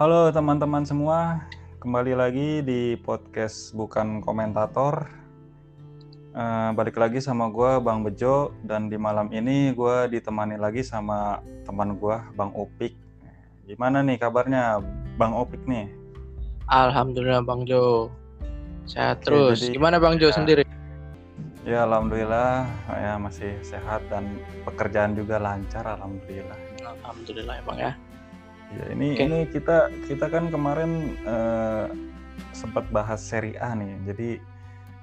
Halo teman-teman semua, kembali lagi di podcast Bukan Komentator. Balik lagi sama gue Bang Bejo, dan di malam ini gue ditemani lagi sama teman gue Bang Opik. Gimana nih kabarnya Bang Opik nih? Alhamdulillah Bang Jo, sehat terus. Jadi, gimana Bang Jo sendiri? Ya alhamdulillah, ya masih sehat dan pekerjaan juga lancar alhamdulillah. Alhamdulillah Bang ya. Ya, ini kita kan kemarin sempat bahas Serie A nih. Jadi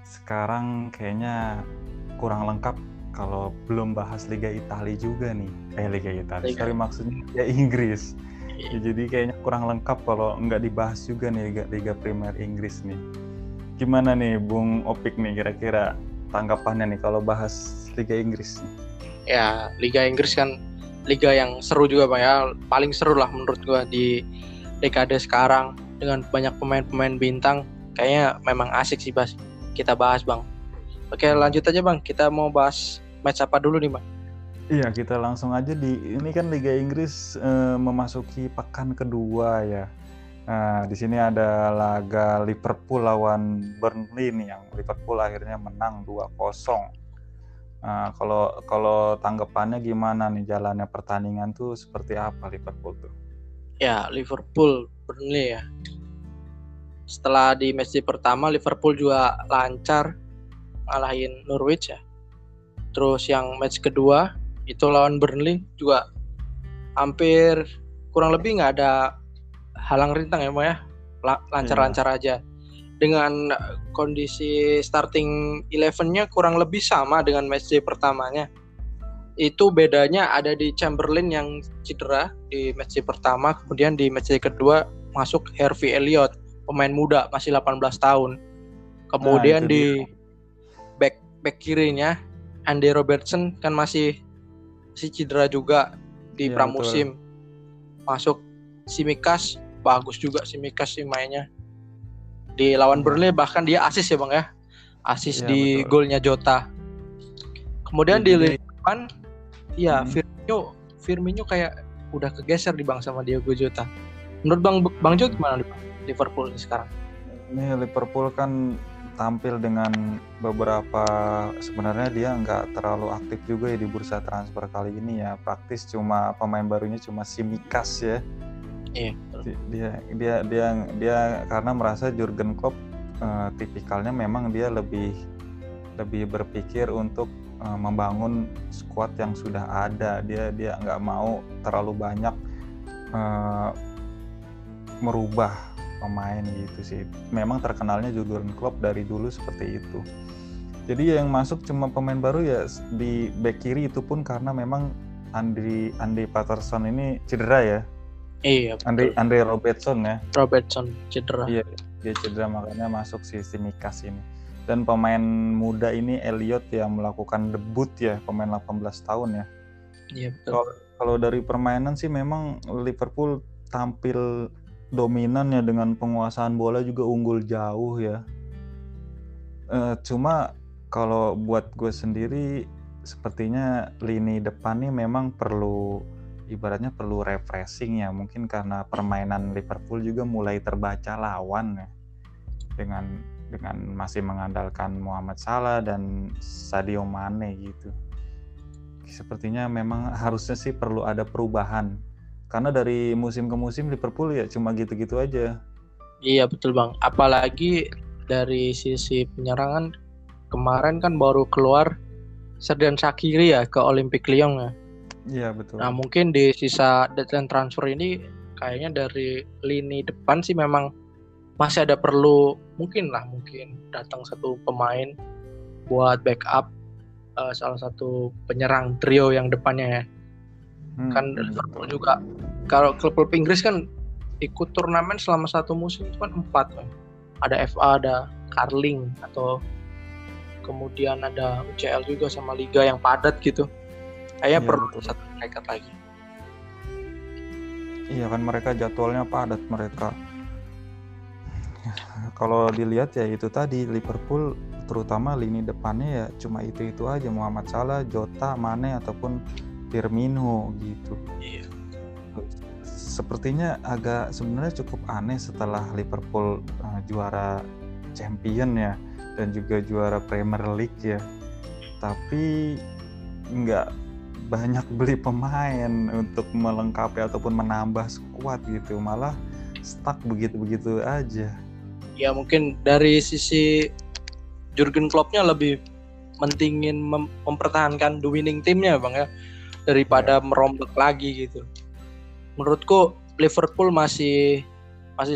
sekarang kayaknya kurang lengkap kalau belum bahas Liga Italia juga nih. Liga Italia. Sorry, maksudnya Liga Inggris. Ya, jadi kayaknya kurang lengkap kalau nggak dibahas juga nih Liga Primer Inggris nih. Gimana nih Bung Opik nih kira-kira tanggapannya nih kalau bahas Liga Inggris nih? Ya, Liga Inggris kan liga yang seru juga Bang ya, paling seru lah menurut gue di dekade sekarang dengan banyak pemain-pemain bintang. Kayaknya memang asik sih Bas kita bahas Bang. Oke lanjut aja Bang, kita mau bahas match apa dulu nih Bang? Iya kita langsung aja ini kan Liga Inggris memasuki pekan kedua ya. Nah, di sini ada laga Liverpool lawan Burnley nih, yang Liverpool akhirnya menang 2-0. Kalau tanggapannya gimana nih, jalannya pertandingan tuh seperti apa Liverpool tuh? Ya Liverpool Burnley ya. Setelah di match pertama Liverpool juga lancar ngalahin Norwich ya. Terus yang match kedua itu lawan Burnley juga hampir kurang lebih nggak ada halang rintang ya Bang ya. Lancar-lancar aja. Dengan kondisi starting 11-nya kurang lebih sama dengan match day pertamanya. Itu bedanya ada di Chamberlain yang cedera di match day pertama, kemudian di match day kedua masuk Harvey Elliott, pemain muda masih 18 tahun. Kemudian di back kirinya Andy Robertson kan masih cedera juga di pramusim. Betul. Masuk Tsimikas, bagus juga Tsimikas sih mainnya. Di lawan Burnley bahkan dia asis ya Bang ya. Asis ya, di betul. Golnya Jota. Kemudian di lini depan ya Firmino kayak udah kegeser di Bang sama Diogo Jota. Menurut Bang Jo gimana nih Bang Liverpool sekarang? Ini Liverpool kan tampil dengan beberapa, sebenarnya dia enggak terlalu aktif juga ya di bursa transfer kali ini ya. Praktis cuma pemain barunya cuma Tsimikas ya. Iya. Dia karena merasa Jurgen Klopp tipikalnya memang dia lebih berpikir untuk membangun skuad yang sudah ada. Dia nggak mau terlalu banyak merubah pemain gitu sih. Memang terkenalnya Jurgen Klopp dari dulu seperti itu. Jadi yang masuk cuma pemain baru ya di bek kiri, itu pun karena memang Andy Patterson ini cedera ya. Iya, Andre Robertson ya. Robertson cedera. Iya, dia cedera makanya masuk si Tsimikas ini. Dan pemain muda ini Elliot yang melakukan debut ya, pemain 18 tahun ya. Iya betul. Kalau dari permainan sih memang Liverpool tampil dominan ya, dengan penguasaan bola juga unggul jauh ya. Cuma kalau buat gue sendiri sepertinya lini depan nih memang perlu refreshing ya, mungkin karena permainan Liverpool juga mulai terbaca lawan ya, dengan masih mengandalkan Mohamed Salah dan Sadio Mane gitu. Sepertinya memang harusnya sih perlu ada perubahan, karena dari musim ke musim Liverpool ya cuma gitu-gitu aja. Iya betul Bang, apalagi dari sisi penyerangan kemarin kan baru keluar Serdan Shaqiri ya ke Olympique Lyon ya. Iya betul. Nah mungkin di sisa deadline transfer ini kayaknya dari lini depan sih memang masih ada perlu, mungkin datang satu pemain buat backup salah satu penyerang trio yang depannya ya. Kan Liverpool juga kalau klub Inggris kan ikut turnamen selama satu musim itu kan 4 kan. Ada FA, ada Carling, atau kemudian ada UCL juga sama liga yang padat gitu. Kayaknya perlu satu mereka lagi. Iya kan, mereka jadwalnya padat mereka. Kalau dilihat ya itu tadi, Liverpool terutama lini depannya ya cuma itu aja, Mohamed Salah, Jota, Mane ataupun Firmino gitu. Iya. sepertinya agak sebenarnya cukup aneh setelah Liverpool juara Champion ya, dan juga juara Premier League ya, tapi nggak banyak beli pemain untuk melengkapi ataupun menambah skuad gitu, malah stuck begitu-begitu aja. Ya mungkin dari sisi Jurgen Kloppnya lebih mentingin mempertahankan the winning teamnya bang ya, daripada merombak lagi gitu. Menurutku Liverpool masih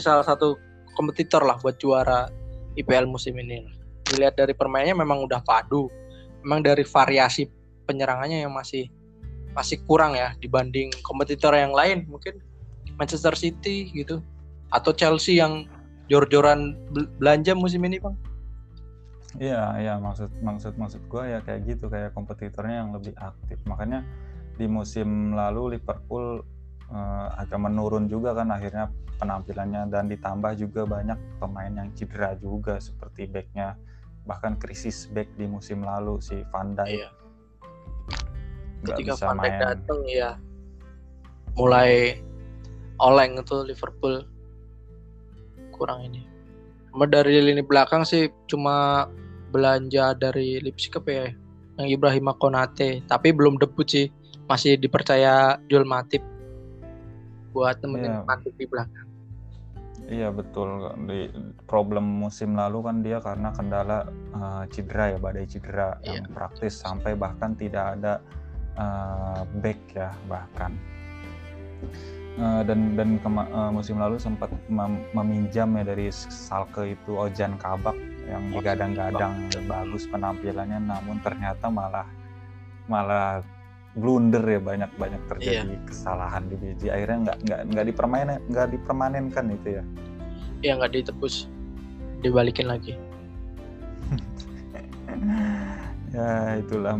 salah satu kompetitor lah buat juara IPL musim ini. Dilihat dari permainannya memang udah padu. Memang dari variasi penyerangannya yang masih kurang ya dibanding kompetitor yang lain, mungkin Manchester City gitu atau Chelsea yang jor-joran belanja musim ini, Bang. Iya, maksud gue ya kayak gitu, kayak kompetitornya yang lebih aktif. Makanya di musim lalu Liverpool agak menurun juga kan akhirnya penampilannya, dan ditambah juga banyak pemain yang cedera juga seperti backnya, bahkan krisis back di musim lalu si Van Dijk. Iya. Ketika Van Dijk datang ya mulai oleng itu Liverpool kurang ini. Cuma dari lini belakang sih cuma belanja dari Leipzig ya yang Ibrahima Konate, tapi belum debut sih, masih dipercaya Joel Matip buat temenin Matip di belakang. Iya betul. Di problem musim lalu kan dia karena kendala cedera ya, badai cedera yang praktis sampai bahkan tidak ada back ya bahkan. Dan musim lalu sempat meminjam ya dari Schalke itu Ozan Kabak yang digadang-gadang bagus penampilannya, namun ternyata malah blunder ya, banyak terjadi kesalahan di biji, akhirnya nggak dipermanenkan itu ya. Iya, nggak ditebus, dibalikin lagi. Ya itulah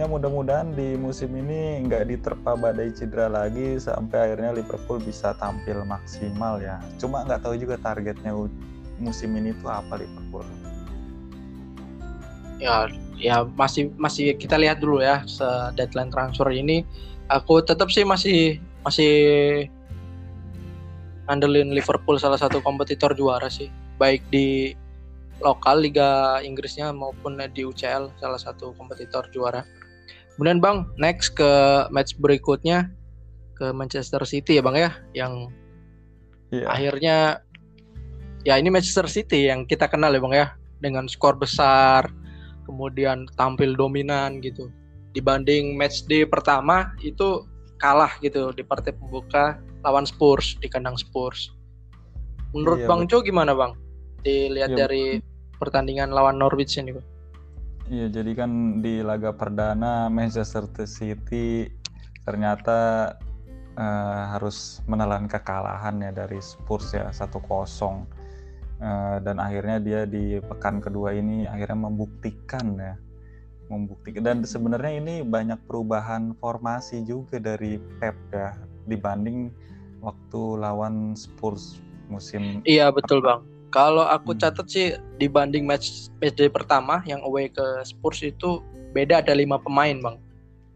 ya, mudah-mudahan di musim ini nggak diterpa badai cedera lagi sampai akhirnya Liverpool bisa tampil maksimal ya. Cuma nggak tahu juga targetnya musim ini tuh apa Liverpool. Ya masih kita lihat dulu ya deadline transfer ini. Aku tetap sih masih ngandelin Liverpool salah satu kompetitor juara sih, baik di lokal Liga Inggrisnya maupun di UCL salah satu kompetitor juara. Kemudian Bang, next ke match berikutnya ke Manchester City ya Bang ya, yang akhirnya ya ini Manchester City yang kita kenal ya Bang ya, dengan skor besar kemudian tampil dominan gitu. Dibanding match day pertama itu kalah gitu di partai pembuka lawan Spurs di kandang Spurs. Menurut Bang Jo gimana Bang? Dilihat dari pertandingan lawan Norwich ini, Pak. Iya, jadi kan di laga perdana Manchester City ternyata harus menelan kekalahan ya dari Spurs ya 1-0. Dan akhirnya dia di pekan kedua ini akhirnya membuktikan. Dan sebenarnya ini banyak perubahan formasi juga dari Pep ya dibanding waktu lawan Spurs musim. Iya, betul, Bang. Kalau aku catat sih dibanding match day pertama yang away ke Spurs itu beda ada 5 pemain Bang.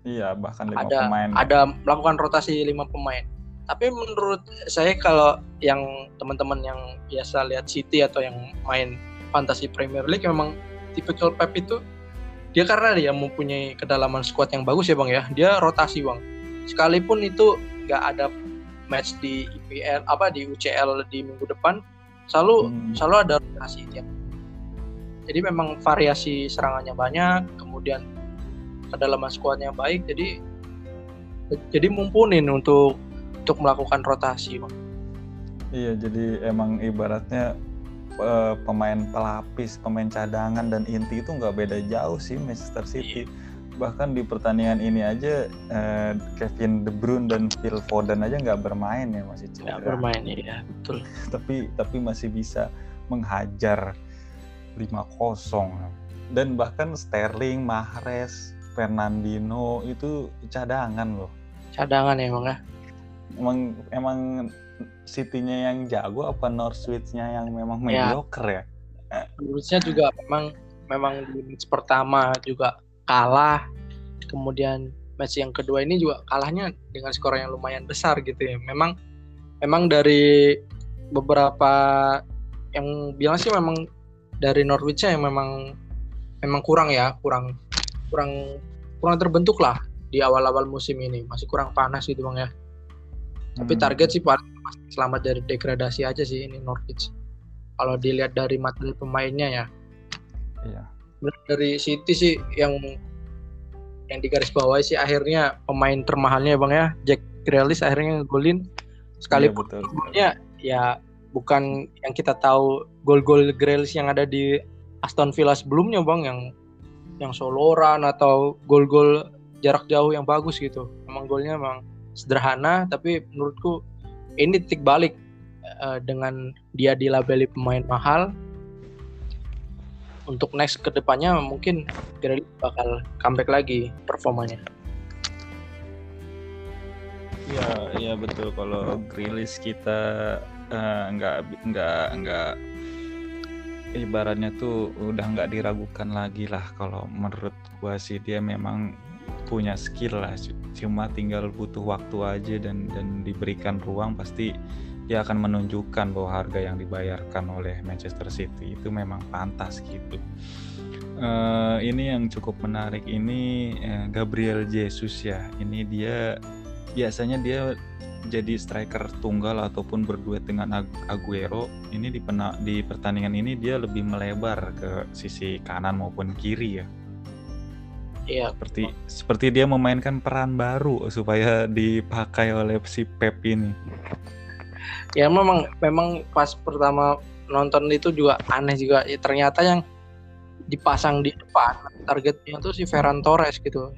Iya, bahkan 5 pemain. Ada melakukan rotasi 5 pemain. Tapi menurut saya kalau yang teman-teman yang biasa lihat City atau yang main Fantasy Premier League, memang tipikal Pep itu dia karena dia mempunyai kedalaman skuad yang bagus ya Bang ya, dia rotasi Bang. Sekalipun itu nggak ada match di IPL di UCL di minggu depan, selalu ada rotasi tiap. Jadi memang variasi serangannya banyak, kemudian kedalaman skuadnya baik, jadi mumpunin untuk melakukan rotasi, Bang. Iya, jadi emang ibaratnya pemain pelapis, pemain cadangan dan inti itu nggak beda jauh sih Manchester City. Iya. Bahkan di pertandingan ini aja Kevin De Bruyne dan Phil Foden aja nggak bermain ya, masih cedera. Nggak bermain ya, betul. tapi masih bisa menghajar 5-0. Dan bahkan Sterling, Mahrez, Fernandinho itu cadangan loh. Cadangan emang ya. Emang City-nya yang jago apa Norwich-nya yang memang mediocre ya? Norwich-nya juga memang di match pertama juga kalah, kemudian match yang kedua ini juga kalahnya dengan skor yang lumayan besar gitu ya. Memang Emang dari beberapa yang bilang sih memang dari Norwich-nya yang memang kurang ya, kurang terbentuk lah di awal-awal musim ini. Masih kurang panas gitu Bang ya. Tapi target sih paling selamat dari degradasi aja sih ini Norwich. Kalau dilihat dari materi pemainnya ya. Iya. Dari City sih yang digaris bawahi sih akhirnya pemain termahalnya Bang ya, Jack Grealish akhirnya ngegolin. Sekalipun golnya ya bukan yang kita tahu gol-gol Grealish yang ada di Aston Villa sebelumnya Bang, yang soloran atau gol-gol jarak jauh yang bagus gitu. Emang golnya emang sederhana, tapi menurutku ini titik balik dengan dia dilabeli pemain mahal. Untuk next kedepannya mungkin Grealish bakal comeback lagi performanya. Iya betul, kalau Grealish kita nggak ibaratnya tuh udah nggak diragukan lagi lah. Kalau menurut gua sih dia memang punya skill lah, cuma tinggal butuh waktu aja dan diberikan ruang pasti dia akan menunjukkan bahwa harga yang dibayarkan oleh Manchester City itu memang pantas gitu. Ini yang cukup menarik ini Gabriel Jesus ya, ini dia biasanya dia jadi striker tunggal ataupun berduet dengan Aguero. Ini di pertandingan ini dia lebih melebar ke sisi kanan maupun kiri ya. Iya, seperti dia memainkan peran baru supaya dipakai oleh si Pep ini. Ya memang pas pertama nonton itu juga aneh juga. Ya, ternyata yang dipasang di depan targetnya tuh si Ferran Torres gitu.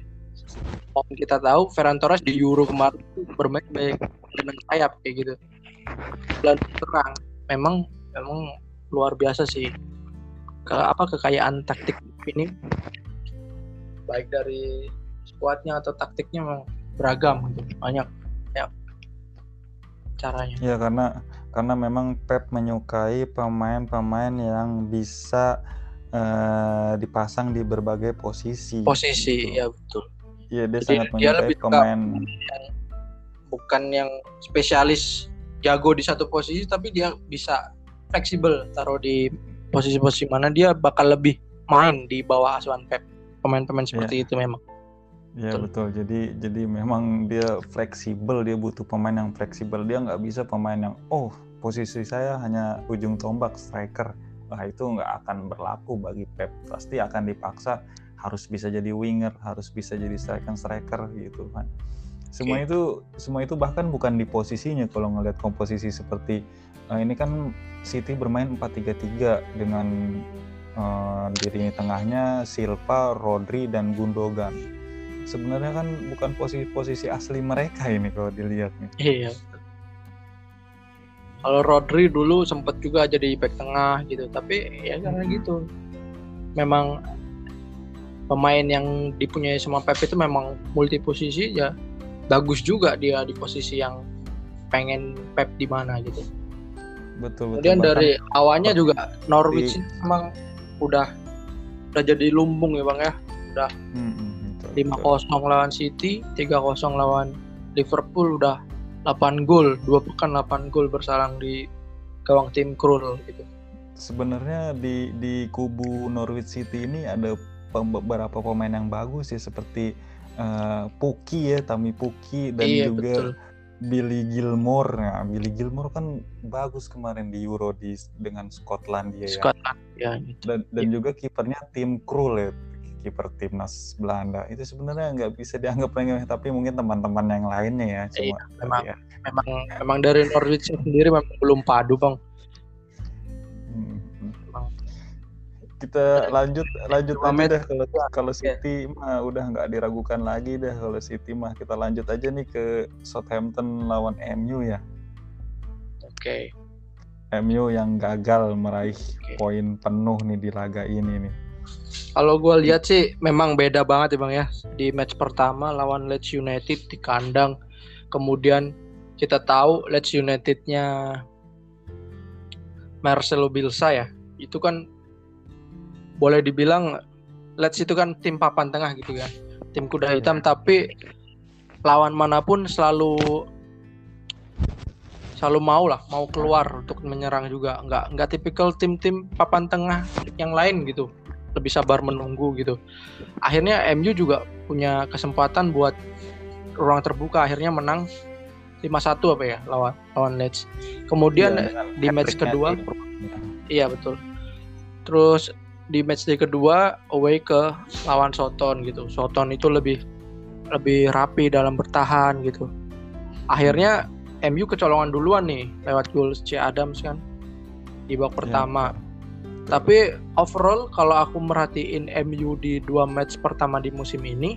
Walaupun kita tahu Ferran Torres di Euro kemarin bermain baik dengan sayap kayak gitu. Dan terang memang luar biasa sih kekayaan taktik ini. Baik dari skuadnya atau taktiknya memang beragam gitu, banyak caranya. Ya karena memang Pep menyukai pemain-pemain yang bisa dipasang di berbagai posisi. Posisi gitu. Ya betul. Iya dia jadi sangat menyukai pemain yang bukan yang spesialis jago di satu posisi, tapi dia bisa fleksibel taruh di posisi-posisi mana dia bakal lebih main di bawah asuhan Pep. Pemain-pemain seperti itu memang. Ya betul. Jadi memang dia fleksibel, dia butuh pemain yang fleksibel. Dia nggak bisa pemain yang posisi saya hanya ujung tombak striker. Nah itu nggak akan berlaku bagi Pep. Pasti akan dipaksa harus bisa jadi winger, harus bisa jadi striker gitu kan. Semua itu bahkan bukan di posisinya kalau ngelihat komposisi seperti ini kan City bermain 4-3-3 dengan diri tengahnya Silva, Rodri, dan Gundogan. Sebenarnya kan bukan posisi asli mereka ini kalau dilihat nih. Iya. Kalau Rodri dulu sempat juga jadi back tengah gitu, tapi ya karena gitu. Memang pemain yang dipunyai sama Pep itu memang multi posisi ya. Bagus juga dia di posisi yang pengen Pep di mana gitu. Betul. Kemudian dari awalnya juga Norwich memang udah jadi lumbung ya Bang ya, udah 5-0 lawan City, 3-0 lawan Liverpool, udah 8 gol, 2 pekan 8 gol bersalang di gawang Tim Krul gitu. Sebenarnya di kubu Norwich City ini ada beberapa pemain yang bagus ya, seperti Pukki ya, Tami Pukki, dan juga betul. Billy Gilmour. Nah, Billy Gilmour kan bagus kemarin di Euro dengan Skotlandia ya. Skotlandia gitu. Dan juga kipernya Tim Krul ya, kiper timnas Belanda. Itu sebenarnya nggak bisa dianggap remeh, tapi mungkin teman-teman yang lainnya ya. Cuma memang dari Norwich sendiri memang belum padu Bang. Kita lanjut aja deh kalau City mah udah nggak diragukan lagi deh kalau City mah. Kita lanjut aja nih ke Southampton lawan MU ya. Oke. MU yang gagal meraih poin penuh nih di laga ini nih. Kalau gue lihat sih memang beda banget ya Bang ya. Di match pertama lawan Leeds United di kandang. Kemudian kita tahu Leeds United-nya Marcelo Bielsa ya. Itu kan boleh dibilang Leeds itu kan tim papan tengah gitu kan, tim kuda hitam, tapi lawan manapun selalu selalu mau keluar untuk menyerang juga, nggak tipikal tim-tim papan tengah yang lain gitu, lebih sabar menunggu gitu. Akhirnya MU juga punya kesempatan buat ruang terbuka, akhirnya menang 5-1 apa ya lawan Leeds. Kemudian ya, di match kedua itu. Iya betul. Terus di match day kedua away ke lawan Southampton gitu. Southampton itu lebih rapi dalam bertahan gitu. Akhirnya MU kecolongan duluan nih lewat gol C Adams kan di babak pertama. Ya. Tapi overall kalau aku merhatiin MU di 2 match pertama di musim ini,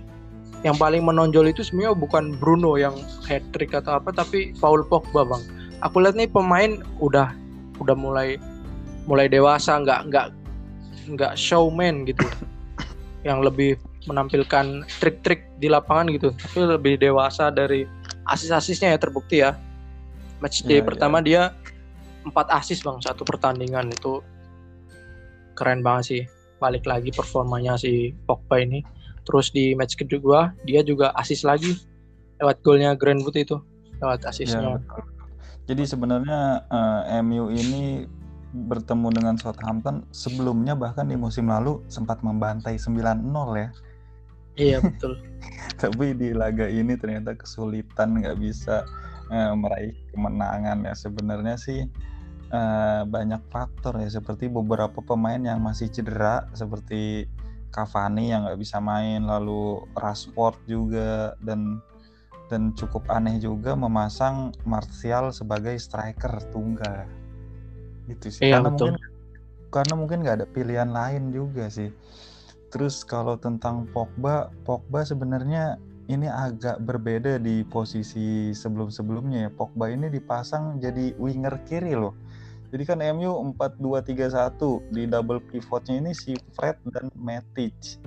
yang paling menonjol itu sebenarnya bukan Bruno yang hat-trick atau apa, tapi Paul Pogba, Bang. Aku lihat nih pemain udah mulai dewasa, nggak showman gitu, yang lebih menampilkan trik-trik di lapangan gitu, tapi lebih dewasa dari asis-asisnya ya, terbukti ya. Match day pertama dia 4 asis, Bang, 1 pertandingan itu. Keren banget sih, balik lagi performanya si Pogba ini. Terus di match kedua dia juga asis lagi lewat golnya Greenwood itu, lewat asisnya. Ya, jadi sebenarnya MU ini bertemu dengan Southampton sebelumnya, bahkan di musim lalu sempat membantai 9-0 ya. Iya betul. Tapi di laga ini ternyata kesulitan, nggak bisa meraih kemenangan ya. Sebenarnya sih banyak faktor ya, seperti beberapa pemain yang masih cedera seperti Cavani yang nggak bisa main, lalu Rashford juga, dan cukup aneh juga memasang Martial sebagai striker tunggal gitu sih, karena mungkin nggak ada pilihan lain juga sih. Terus kalau tentang Pogba sebenarnya ini agak berbeda di posisi sebelum-sebelumnya ya. Pogba ini dipasang jadi winger kiri loh. Jadi kan MU 4-2-3-1, di double pivotnya ini si Fred dan Matic.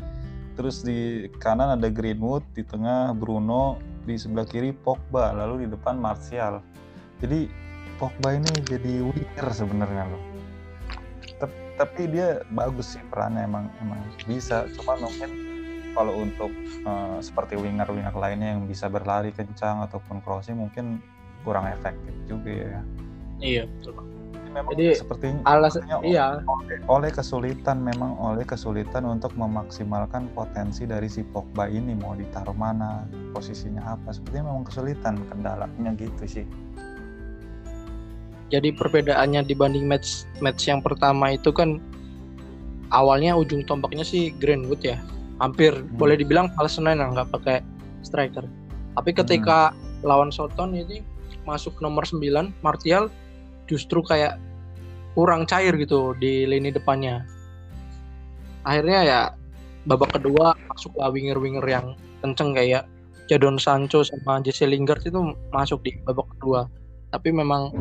Terus di kanan ada Greenwood, di tengah Bruno, di sebelah kiri Pogba, lalu di depan Martial. Jadi Pogba ini jadi winger sebenarnya loh. Tapi dia bagus sih perannya, emang bisa. Cuma mungkin kalau untuk seperti winger-winger lainnya yang bisa berlari kencang ataupun crossing mungkin kurang efektif juga ya. Iya betul. Memang jadi sepertinya oleh kesulitan untuk memaksimalkan potensi dari si Pogba ini, mau ditaruh mana, posisinya apa, sepertinya memang kesulitan, kendalanya gitu sih. Jadi perbedaannya dibanding match yang pertama itu kan awalnya ujung tombaknya si Greenwood ya, hampir boleh dibilang false nine, nggak pakai striker. Tapi ketika lawan Southampton ini masuk nomor 9 Martial, justru kayak kurang cair gitu di lini depannya. Akhirnya ya babak kedua masuklah winger-winger yang kenceng kayak Jadon Sancho sama Jesse Lingard itu masuk di babak kedua. Tapi memang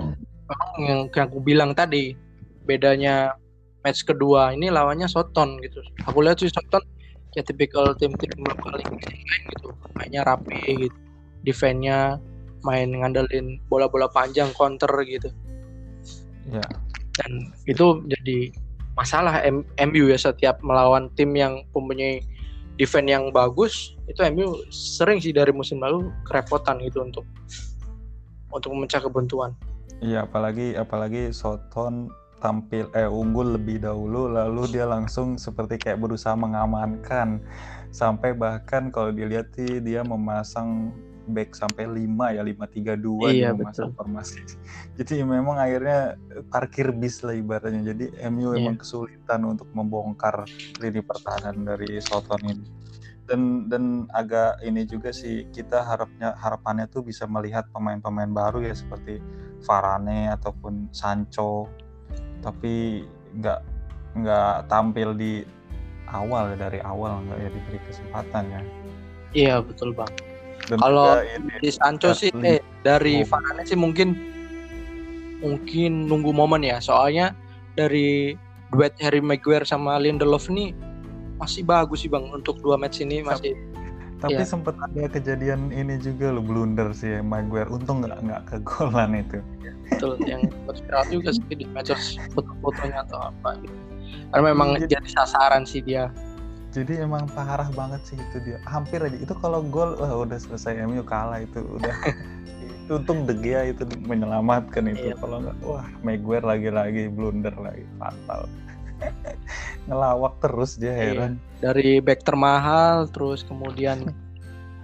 yang aku bilang tadi, bedanya match kedua ini lawannya Southampton gitu. Aku lihat sih Southampton ya tipikal tim-tim lokal gitu, mainnya rapi gitu, defense-nya main ngandelin bola-bola panjang counter gitu. Ya. Dan itu jadi masalah MU ya, setiap melawan tim yang mempunyai defense yang bagus itu MU sering sih dari musim lalu kerepotan gitu untuk memecah kebuntuan. Iya, apalagi Southampton unggul lebih dahulu, lalu dia langsung seperti kayak berusaha mengamankan, sampai bahkan kalau dilihat sih dia memasang back sampai 5 ya, 5-3-2 masa formasi. Jadi memang akhirnya parkir bis lah ibaratnya. Jadi MU memang kesulitan untuk membongkar lini pertahanan dari Southampton ini. Dan agak ini juga sih, kita harapannya tuh bisa melihat pemain-pemain baru ya, seperti Varane ataupun Sancho, tapi nggak tampil di awal, dari awal nggak ya diberi kesempatan ya. Iya betul Bang. Kalau di Sancho sih dari Varane sih mungkin nunggu momen ya, soalnya dari duet Harry Maguire sama Lindelof ini masih bagus sih Bang untuk 2 match ini masih. Tapi ya, sempat ada kejadian ini juga lo, blunder sih ya, Maguire, untung nggak kegolan itu. Betul, yang viral juga sih di match, foto-fotonya atau apa gitu. Karena memang jadi sasaran sih dia. Jadi emang parah banget sih itu dia. Hampir aja itu kalau gol, wah udah selesai, MU kalah itu udah. Untung De Gea itu menyelamatkan itu. Iya, kalau nggak, wah Maguire lagi-lagi blunder lagi, fatal. Ngelawak terus dia, heran. Iya. Dari back termahal, terus kemudian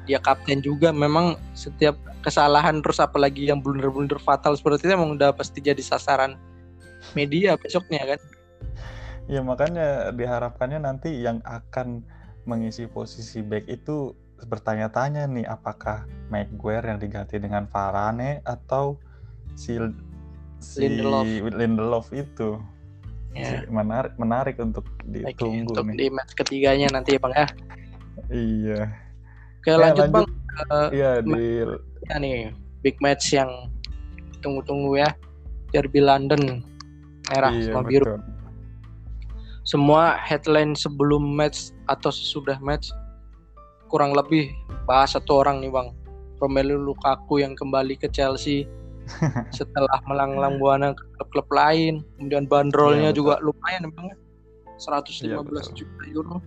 dia kapten juga. Memang setiap kesalahan, terus apalagi yang blunder-blunder fatal seperti itu, emang udah pasti jadi sasaran media besoknya kan. Ya makanya diharapkannya nanti yang akan mengisi posisi back itu bertanya-tanya nih, apakah Maguire yang diganti dengan Varane atau si Lindelof itu. Ya. Menarik untuk ditunggu. Untuk nih, di match ketiganya nanti ya Bang ya. Iya. Oke, lanjut Bang. Iya nih big match yang tunggu-tunggu ya, Derby London merah sama biru. Betul. Semua headline sebelum match atau sesudah match kurang lebih bahas satu orang nih Bang, Romelu Lukaku yang kembali ke Chelsea setelah melanglang buana ke klub-klub lain, kemudian bandrolnya juga lumayan Bang, 115 juta euro.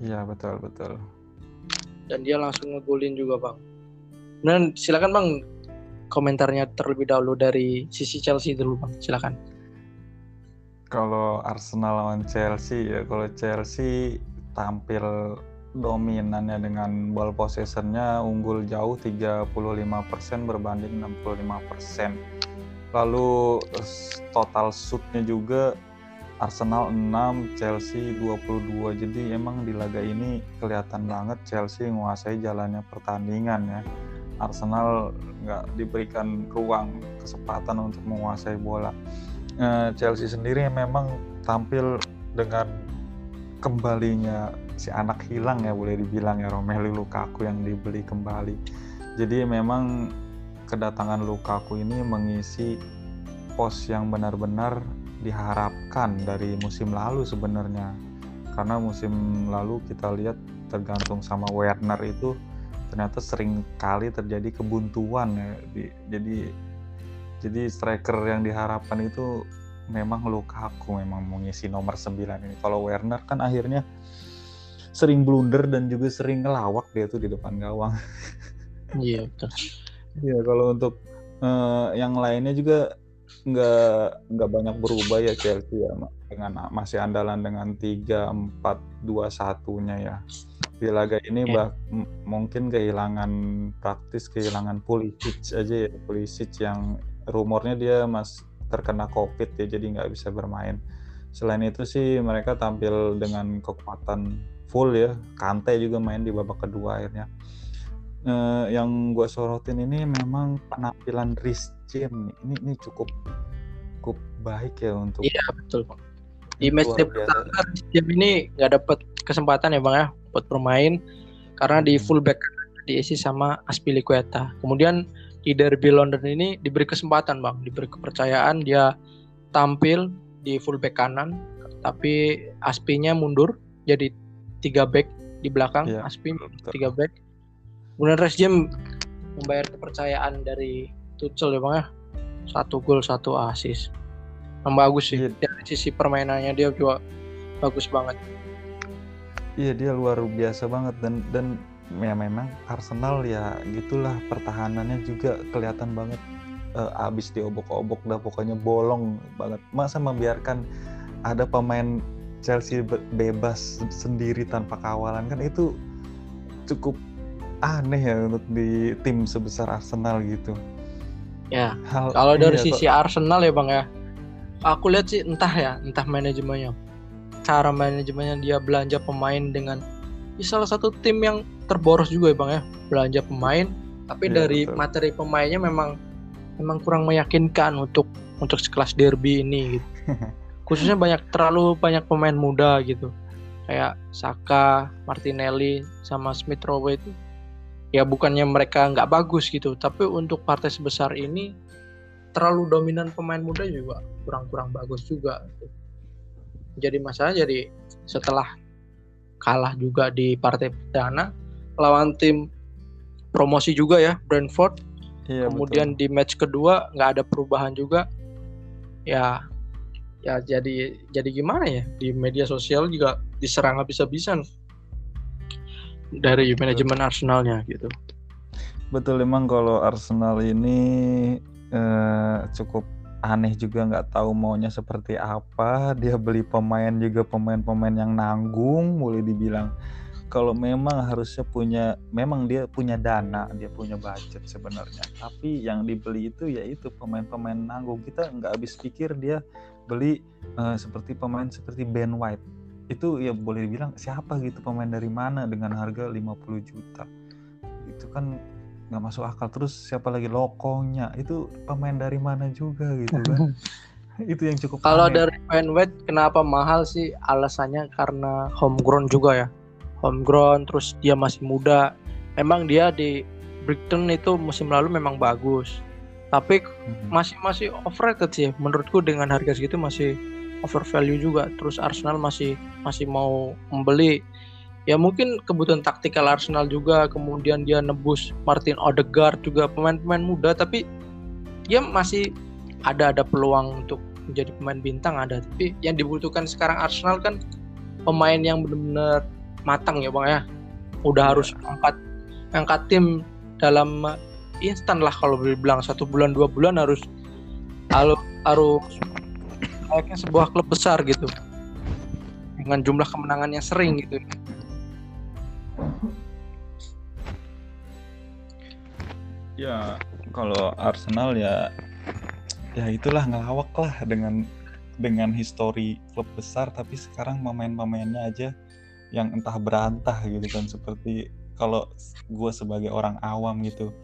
Iya betul. Dan dia langsung ngegolin juga Bang. Dan silakan Bang komentarnya terlebih dahulu dari sisi Chelsea dulu Bang, silakan. Kalau Arsenal lawan Chelsea ya, kalau Chelsea tampil dominannya dengan ball possession-nya unggul jauh 35% berbanding 65%. Lalu total shoot-nya juga Arsenal 6, Chelsea 22. Jadi emang di laga ini kelihatan banget Chelsea menguasai jalannya pertandingan ya. Arsenal nggak diberikan ruang, kesempatan untuk menguasai bola. Chelsea sendiri memang tampil dengan kembalinya si anak hilang ya, boleh dibilang ya, Romelu Lukaku yang dibeli kembali. Jadi memang kedatangan Lukaku ini mengisi pos yang benar-benar diharapkan dari musim lalu sebenarnya. Karena musim lalu kita lihat tergantung sama Werner itu ternyata sering kali terjadi kebuntuan ya. Jadi striker yang diharapkan itu memang Lukaku, memang mengisi nomor 9 ini. Kalau Werner kan akhirnya sering blunder dan juga sering ngelawak dia tuh di depan gawang. Iya betul. Iya kalau untuk yang lainnya juga nggak banyak berubah ya Chelsea ya, dengan masih andalan dengan 3-4-2-1-nya ya. Di laga ini mungkin kehilangan praktis, kehilangan Pulisic aja ya, Pulisic yang rumornya dia terkena COVID ya, jadi nggak bisa bermain. Selain itu sih mereka tampil dengan kekuatan full ya, Kante juga main di babak kedua akhirnya. Yang gue sorotin ini memang penampilan Reece James ini cukup baik ya untuk. Iya betul Bang. Di match pertama Reece James ini nggak dapat kesempatan ya Bang ya buat bermain karena di fullback diisi sama Azpilicueta. Kemudian di Derby London ini diberi kesempatan Bang, diberi kepercayaan, dia tampil di fullback kanan, tapi Aspi-nya mundur jadi 3 back di belakang, ya, Aspin 3 back. Kemudian Reece James membayar kepercayaan dari Tuchel ya Bang ya. 1 gol 1 assist. Yang bagus sih ya. Dari sisi permainannya dia juga bagus banget. Iya dia luar biasa banget dan ya memang Arsenal ya gitulah, pertahanannya juga kelihatan banget abis diobok-obok dah, pokoknya bolong banget. Masa membiarkan ada pemain Chelsea bebas sendiri tanpa kawalan, kan itu cukup aneh ya untuk di tim sebesar Arsenal gitu. Ya, kalau dari sisi Arsenal ya Bang ya, aku lihat sih entah manajemennya, cara manajemennya dia belanja pemain dengan salah satu tim yang terboros juga ya Bang ya, belanja pemain, tapi dari materi pemainnya memang kurang meyakinkan untuk sekelas derby ini gitu. Khususnya terlalu banyak pemain muda gitu, kayak Saka, Martinelli, sama Smith Rowe itu. Ya bukannya mereka nggak bagus gitu, tapi untuk partai sebesar ini terlalu dominan pemain muda juga kurang bagus juga. Gitu. Jadi masalah, jadi setelah kalah juga di partai perdana lawan tim promosi juga ya, Brentford. Iya, kemudian betul. Di match kedua nggak ada perubahan juga. Ya jadi gimana ya, di media sosial juga diserang habis-habisan dari manajemen Arsenalnya gitu. Betul, emang kalau Arsenal ini cukup aneh juga, nggak tahu maunya seperti apa. Dia beli pemain juga pemain-pemain yang nanggung, boleh dibilang. Kalau memang harusnya dia punya dana, dia punya budget sebenarnya. Tapi yang dibeli itu yaitu pemain-pemain nanggung. Kita nggak habis pikir dia beli seperti pemain seperti Ben White. Itu ya boleh dibilang siapa gitu, pemain dari mana dengan harga 50 juta. Itu kan nggak masuk akal. Terus siapa lagi, Lokongnya itu pemain dari mana juga gitu kan. Itu yang cukup. Kalau dari Ben White kenapa mahal sih? Alasannya karena homegrown juga ya. Homegrown, terus dia masih muda. Memang dia di Brighton itu musim lalu memang bagus, tapi masih overrated sih menurutku. Dengan harga segitu masih overvalue juga. Terus Arsenal masih mau membeli. Ya mungkin kebutuhan taktikal Arsenal juga. Kemudian dia nebus Martin Odegaard juga, pemain-pemain muda. Tapi dia masih ada peluang untuk menjadi pemain bintang ada. Tapi yang dibutuhkan sekarang Arsenal kan pemain yang benar-benar matang ya Bang ya. Udah harus angkat tim dalam instan lah kalau bilang. 1 bulan 2 bulan harus kayaknya sebuah klub besar gitu, dengan jumlah kemenangan yang sering gitu. Ya kalau Arsenal ya itulah, ngelawak lah dengan histori klub besar. Tapi sekarang pemain-pemainnya aja yang entah berantah gitu kan. Seperti kalau gue sebagai orang awam gitu,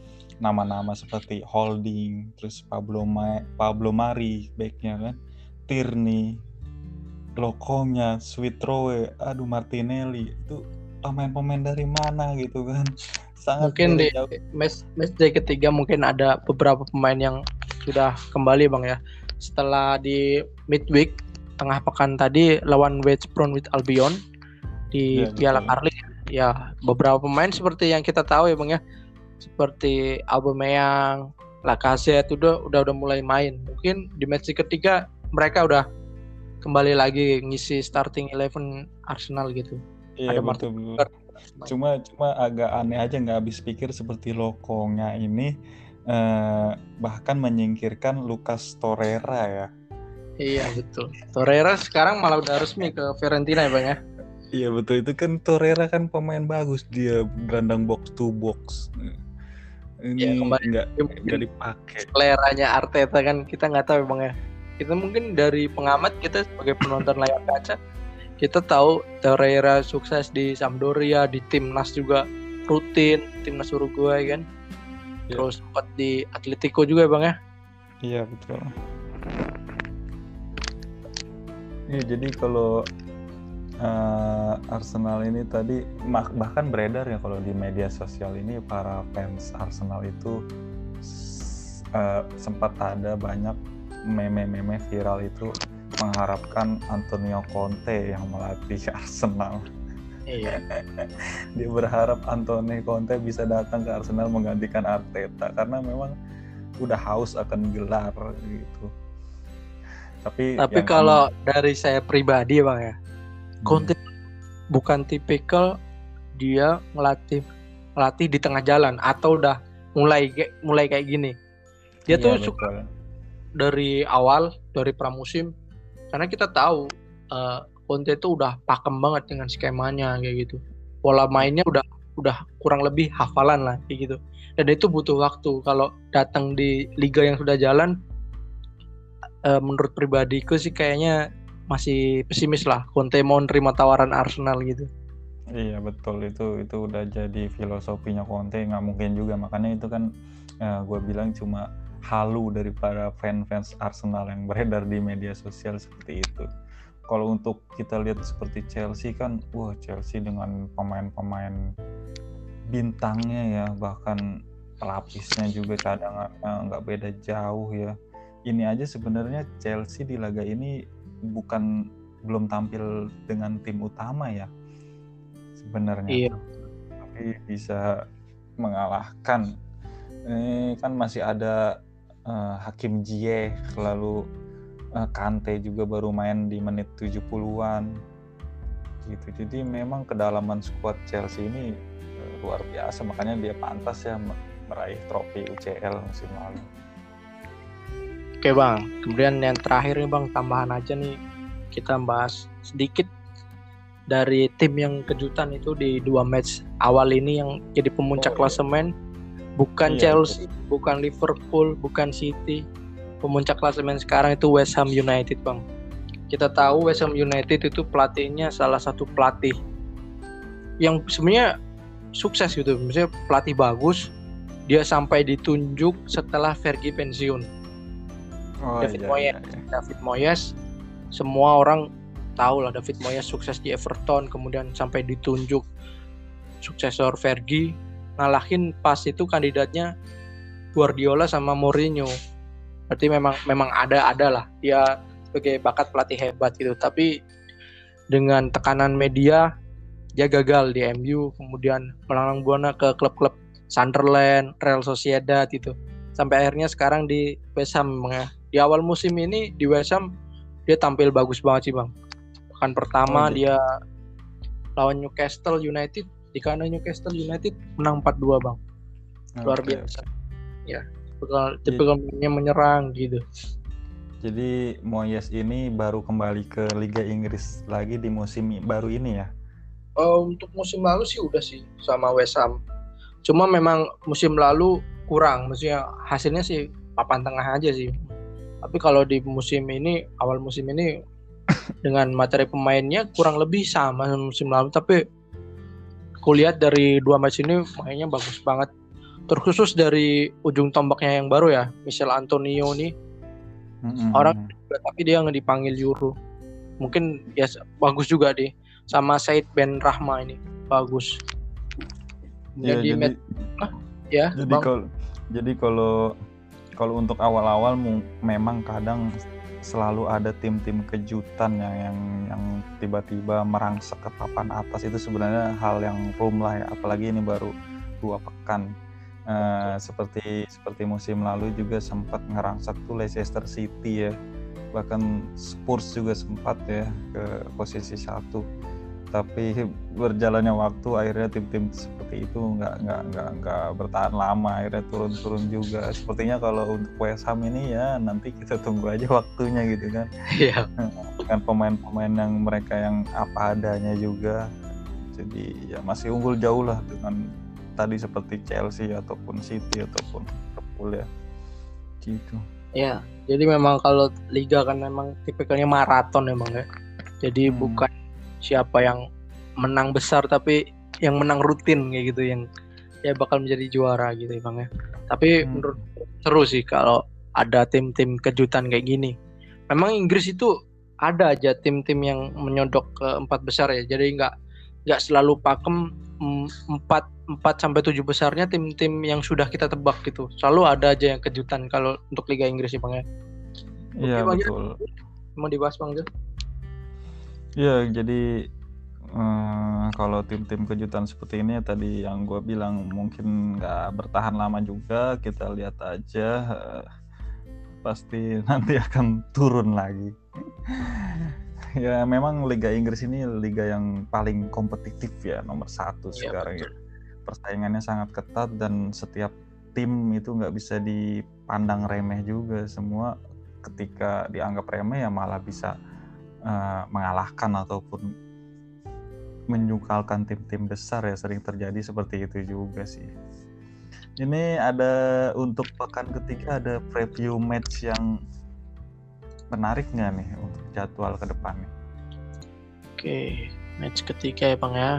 nama-nama seperti Holding, terus Pablo Mari backnya kan, Tierney, Lokomnya, Sweetrowe, aduh Martinelli, itu pemain-pemain dari mana gitu kan. Sangat mungkin di match day ketiga mungkin ada beberapa pemain yang sudah kembali Bang ya, setelah di midweek tengah pekan tadi lawan West Bromwich Albion di Piala Carling. Ya beberapa pemain seperti yang kita tahu ya Bang ya, seperti Aubameyang, Lacazette udah mulai main. Mungkin di match ketiga mereka udah kembali lagi ngisi starting 11 Arsenal gitu. Iya, ada betul. Cuma agak aneh aja, nggak habis pikir. Seperti Lokongnya ini bahkan menyingkirkan Lucas Torreira ya. Iya betul. Torreira sekarang malah udah resmi ke Fiorentina ya Bang ya. Iya betul, itu kan Torreira kan pemain bagus, dia gelandang box to box. Ini nggak dipakai. Seleranya Arteta kan kita nggak tahu Bang ya. Kita mungkin dari pengamat, kita sebagai penonton layar kaca, kita tahu Torreira sukses di Sampdoria, di timnas juga rutin, timnas Uruguay kan. Yeah. Terus sempat di Atletico juga Bang ya. Iya yeah, betul. Yeah, jadi kalau Arsenal ini tadi bahkan beredar ya kalau di media sosial ini, para fans Arsenal itu sempat ada banyak meme-meme viral itu mengharapkan Antonio Conte yang melatih Arsenal. Iya. Dia berharap Antonio Conte bisa datang ke Arsenal menggantikan Arteta karena memang udah haus akan gelar gitu. Tapi kalau dari saya pribadi Bang ya, Conte bukan tipikal dia ngelatih di tengah jalan atau udah mulai kayak gini. Dia tuh betul. Suka dari awal, dari pramusim. Karena kita tahu Conte itu udah pakem banget dengan skemanya kayak gitu. Pola mainnya udah kurang lebih hafalan lah kayak gitu. Dan itu butuh waktu. Kalau datang di liga yang sudah jalan, menurut pribadiku sih kayaknya masih pesimis lah Conte mau nerima tawaran Arsenal gitu. Iya betul, itu udah jadi filosofinya Conte, nggak mungkin juga. Makanya itu kan gue bilang cuma halu dari para fans-fans Arsenal yang beredar di media sosial seperti itu. Kalau untuk kita lihat seperti Chelsea kan, wah Chelsea dengan pemain-pemain bintangnya ya, bahkan pelapisnya juga cadangannya nggak beda jauh ya. Ini aja sebenarnya Chelsea di laga ini belum tampil dengan tim utama ya sebenarnya. Iya. Tapi bisa mengalahkan. Kan masih ada Hakim Ziyech, lalu Kante juga baru main di menit 70-an gitu. Jadi memang kedalaman skuad Chelsea ini luar biasa, makanya dia pantas ya meraih trofi UCL musim lalu. Oke Bang, kemudian yang terakhir nih Bang, tambahan aja nih, kita bahas sedikit dari tim yang kejutan itu di 2 match awal ini yang jadi pemuncak klasemen. Bukan Chelsea, bukan Liverpool, bukan City. Pemuncak klasemen sekarang itu West Ham United Bang. Kita tahu West Ham United itu pelatihnya salah satu pelatih yang sebenarnya sukses gitu, misalnya pelatih bagus, dia sampai ditunjuk setelah Fergie pensiun. David Moyes, semua orang tahu lah David Moyes sukses di Everton, kemudian sampai ditunjuk suksesor Fergie, ngalahin pas itu kandidatnya Guardiola sama Mourinho. Berarti memang ada lah dia sebagai bakat pelatih hebat gitu, tapi dengan tekanan media dia gagal di MU, kemudian melanglang buana ke klub-klub Sunderland, Real Sociedad itu, sampai akhirnya sekarang di West Ham ya. Di awal musim ini di West Ham dia tampil bagus banget sih Bang. Pekan pertama dia lawan Newcastle United, di kandang Newcastle United menang 4-2 Bang. Luar biasa. Ya, tipikalnya menyerang gitu. Jadi Moyes ini baru kembali ke Liga Inggris lagi di musim baru ini ya. Untuk musim lalu sih udah sih sama West Ham. Cuma memang musim lalu kurang, maksudnya hasilnya sih papan tengah aja sih. Tapi kalau di musim ini, awal musim ini dengan materi pemainnya kurang lebih sama musim lalu, tapi kulihat dari 2 match ini mainnya bagus banget. Terkhusus dari ujung tombaknya yang baru ya, Michel Antonio nih. Orang tapi dia dipanggil Euro. Mungkin ya bagus juga deh, sama Said Ben Rahma ini. Bagus. Jadi kalau untuk awal-awal memang kadang selalu ada tim-tim kejutan yang tiba-tiba merangsek ke papan atas, itu sebenarnya hal yang rumit lah ya, apalagi ini baru 2 pekan. Seperti musim lalu juga sempat ngerangsek tuh Leicester City ya, bahkan Spurs juga sempat ya ke posisi 1. Tapi berjalannya waktu akhirnya tim-tim seperti itu nggak bertahan lama, akhirnya turun juga. Sepertinya kalau untuk West Ham ini ya nanti kita tunggu aja waktunya gitu kan. Iya. Kan pemain-pemain yang mereka yang apa adanya juga. Jadi ya masih unggul jauh lah dengan tadi seperti Chelsea ataupun City ataupun Liverpool ya. Gitu. Iya. Jadi memang kalau liga kan memang tipikalnya maraton memang ya. Jadi bukan siapa yang menang besar, tapi yang menang rutin kayak gitu, yang ya bakal menjadi juara gitu Bang ya. Tapi menurut seru sih kalau ada tim-tim kejutan kayak gini. Memang Inggris itu ada aja tim-tim yang menyodok ke 4 besar ya. Jadi enggak selalu pakem 4 sampai 7 besarnya tim-tim yang sudah kita tebak gitu. Selalu ada aja yang kejutan kalau untuk Liga Inggris sih Bang ya. Iya betul. Mau dibahas Bang Jo? Ya, jadi kalau tim-tim kejutan seperti ini tadi yang gue bilang mungkin nggak bertahan lama juga, kita lihat aja pasti nanti akan turun lagi. Ya memang Liga Inggris ini liga yang paling kompetitif ya, nomor 1 sekarang ya. Persaingannya sangat ketat dan setiap tim itu nggak bisa dipandang remeh juga. Semua ketika dianggap remeh ya malah bisa mengalahkan ataupun menyukalkan tim-tim besar ya, sering terjadi seperti itu juga sih. Ini ada untuk pekan ketiga ada preview match yang menarik nggak nih untuk jadwal ke depannya? Oke, match ketiga ya Bang ya.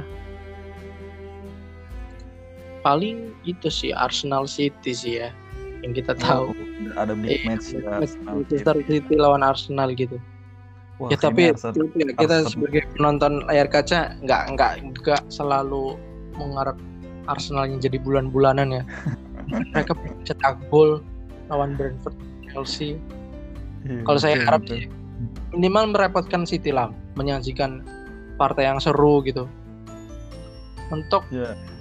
Paling itu sih Arsenal City sih ya, yang kita tahu. Ada big match ya. Manchester City lawan Arsenal gitu. Wah, ya tapi kita sebagai penonton layar kaca nggak selalu mengharap Arsenal yang jadi bulan-bulanan ya. Mereka cetak gol lawan Brentford, Chelsea. Yeah, kalau saya harap sih minimal merepotkan City lah, menyajikan partai yang seru gitu. Untuk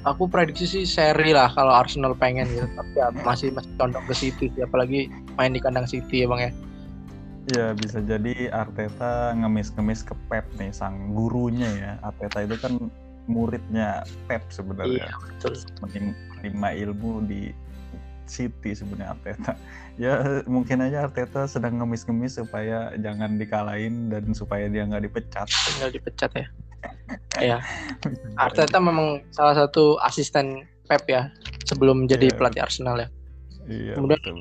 aku prediksi sih seri lah kalau Arsenal pengen gitu, tapi ya, masih condong ke City, apalagi main di kandang City ya Bang ya. Ya bisa jadi Arteta ngemis-ngemis ke Pep nih, sang gurunya ya. Arteta itu kan muridnya Pep sebenarnya. Iya, betul. Menerima ilmu di City sebenarnya Arteta. Ya mungkin aja Arteta sedang ngemis-ngemis supaya jangan dikalahin dan supaya dia nggak dipecat. Tinggal dipecat ya. Ya. Arteta memang salah satu asisten Pep ya sebelum jadi pelatih Arsenal ya. Iya, kemudian betul.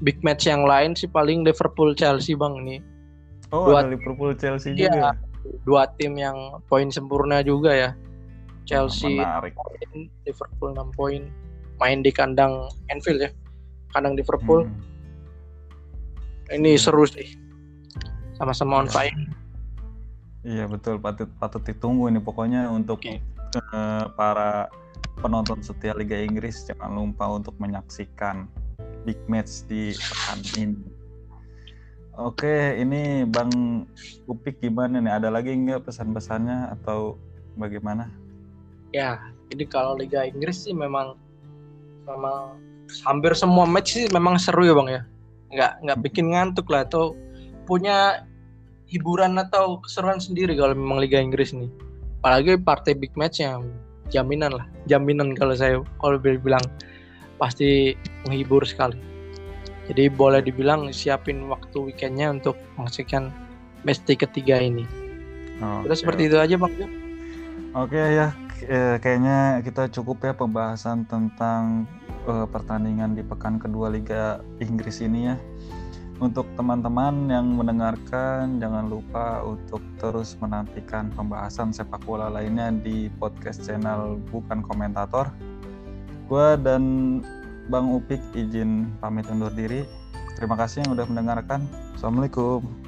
Big match yang lain sih paling Liverpool Chelsea bang nih. Oh, ada Liverpool Chelsea juga. Dua tim yang poin sempurna juga ya. Chelsea 6 poin, Liverpool 6 poin. Main di kandang Anfield ya. Kandang Liverpool. Ini seru sih. Sama-sama on fire. Iya betul, patut ditunggu nih pokoknya untuk para penonton setia Liga Inggris jangan lupa untuk menyaksikan big match di pekan ini. Oke, ini Bang Opik gimana nih? Ada lagi nggak pesan-pesannya atau bagaimana? Ya, jadi kalau Liga Inggris sih memang hampir semua match sih memang seru ya Bang ya. Nggak bikin ngantuk lah atau punya hiburan atau keseruan sendiri kalau memang Liga Inggris nih. Apalagi partai big match yang jaminan kalau saya bilang pasti menghibur sekali. Jadi boleh dibilang siapin waktu weekendnya untuk menyaksikan match ketiga ini. Sudah seperti itu aja Bang. Oke ya, kayaknya kita cukup ya pembahasan tentang pertandingan di pekan kedua Liga Inggris ini ya. Untuk teman-teman yang mendengarkan, jangan lupa untuk terus menantikan pembahasan sepak bola lainnya di podcast channel Bukan Komentator. Gue dan Bang Opik izin pamit undur diri. Terima kasih yang udah mendengarkan. Assalamualaikum.